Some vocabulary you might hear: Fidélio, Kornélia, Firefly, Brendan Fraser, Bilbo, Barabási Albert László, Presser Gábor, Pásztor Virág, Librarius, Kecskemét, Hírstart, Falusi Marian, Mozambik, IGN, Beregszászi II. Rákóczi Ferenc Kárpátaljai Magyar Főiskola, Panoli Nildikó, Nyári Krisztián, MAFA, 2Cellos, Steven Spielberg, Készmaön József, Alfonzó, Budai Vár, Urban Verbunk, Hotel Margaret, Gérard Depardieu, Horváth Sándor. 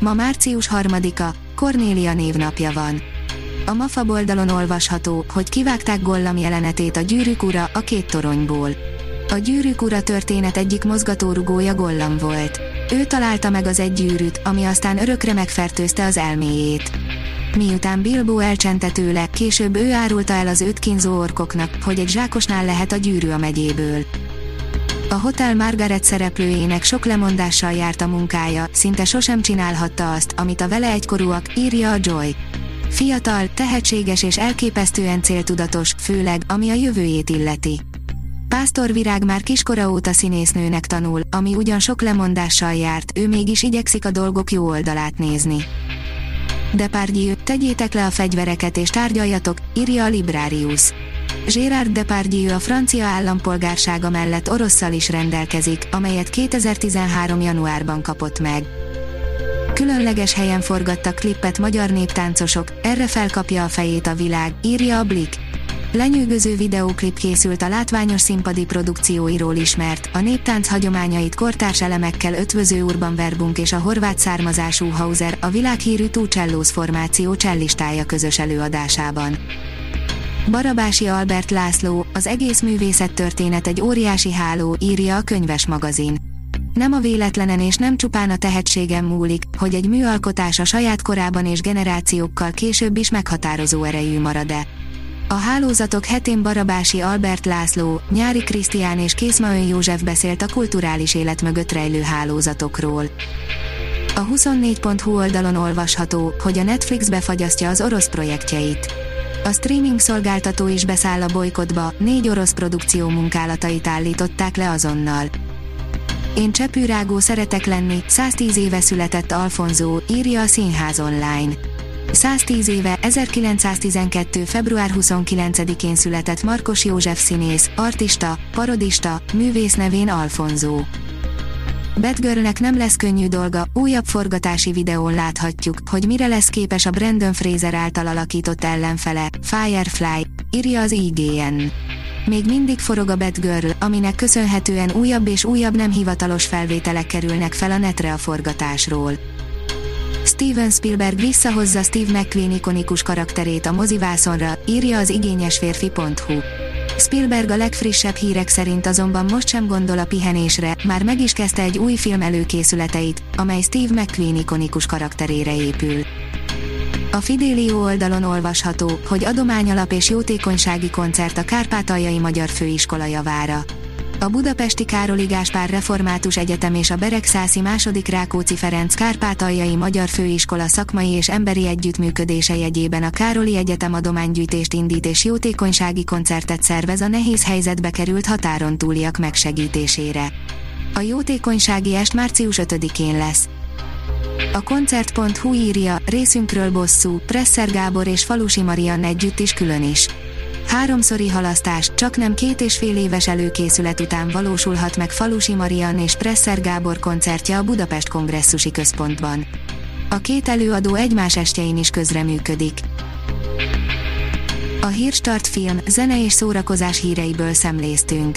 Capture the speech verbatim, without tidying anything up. Ma március harmadika, Kornélia névnapja van. A MAFA oldalon olvasható, hogy kivágták Gollam jelenetét a Gyűrűk ura, a két toronyból. A Gyűrűk ura történet egyik mozgatórugója Gollam volt. Ő találta meg az egy gyűrűt, ami aztán örökre megfertőzte az elméjét. Miután Bilbo elcsente tőle, később ő árulta el az őt kínzó orkoknak, hogy egy zsákosnál lehet a gyűrű a megyéből. A Hotel Margaret szereplőjének sok lemondással járt a munkája, szinte sosem csinálhatta azt, amit a vele egykorúak, írja a Joy. Fiatal, tehetséges és elképesztően céltudatos, főleg, ami a jövőjét illeti. Pásztor Virág már kiskora óta színésznőnek tanul, ami ugyan sok lemondással járt, ő mégis igyekszik a dolgok jó oldalát nézni. Depardieu, tegyétek le a fegyvereket és tárgyaljatok, írja a Librarius. Gérard Depardieu a francia állampolgársága mellett orosszal is rendelkezik, amelyet kétezer-tizenhárom januárban kapott meg. Különleges helyen forgattak klippet magyar néptáncosok, erre felkapja a fejét a világ, írja a Blick. Lenyűgöző videóklip készült a látványos színpadi produkcióiról ismert, a néptánc hagyományait kortárs elemekkel ötvöző Urban Verbunk és a horvát származású Hauser, a világhírű two Cellos formáció cellistája közös előadásában. Barabási Albert László, az egész művészettörténet egy óriási háló, írja a könyves magazin. Nem a véletlenen és nem csupán a tehetségen múlik, hogy egy műalkotás a saját korában és generációkkal később is meghatározó erejű marad-e. A hálózatok hetén Barabási Albert László, Nyári Krisztián és Készmaön József beszélt a kulturális élet mögött rejlő hálózatokról. A huszonnégy pont hu oldalon olvasható, hogy a Netflix befagyasztja az orosz projektjeit. A streaming szolgáltató is beszáll a bojkottba, négy orosz produkció munkálatait állították le azonnal. Én csepűrágó szeretek lenni, száztíz éve született Alfonzó, írja a Színház Online. száztíz éve, ezerkilencszáztizenkettő február huszonkilencedikén született Markos József színész, artista, parodista, művész nevén Alfonzó. Batgirlnek nem lesz könnyű dolga, újabb forgatási videón láthatjuk, hogy mire lesz képes a Brendan Fraser által alakított ellenfele, Firefly, írja az I G N. Még mindig forog a Batgirl, aminek köszönhetően újabb és újabb nem hivatalos felvételek kerülnek fel a netre a forgatásról. Steven Spielberg visszahozza Steve McQueen ikonikus karakterét a mozivászonra, írja az igényesférfi pont hu. Spielberg a legfrissebb hírek szerint azonban most sem gondol a pihenésre, már meg is kezdte egy új film előkészületeit, amely Steve McQueen ikonikus karakterére épül. A Fidélio oldalon olvasható, hogy adományalap és jótékonysági koncert a Kárpátaljai Magyar Főiskola javára. A Budapesti Károli Gáspár Református Egyetem és a Beregszászi második. Rákóczi Ferenc Kárpátaljai Magyar Főiskola szakmai és emberi együttműködése jegyében a Károli Egyetem adománygyűjtést indít és jótékonysági koncertet szervez a nehéz helyzetbe került határon túliak megsegítésére. A jótékonysági est március ötödikén lesz. A koncert pont hu írja, részünkről bosszú, Presser Gábor és Falusi Marian együtt is külön is. Háromszori halasztás, csaknem két és fél éves előkészület után valósulhat meg Falusi Marian és Presser Gábor koncertje a Budapest kongresszusi központban. A két előadó egymás estjein is közreműködik. A Hírstart film, zene és szórakozás híreiből szemléztünk.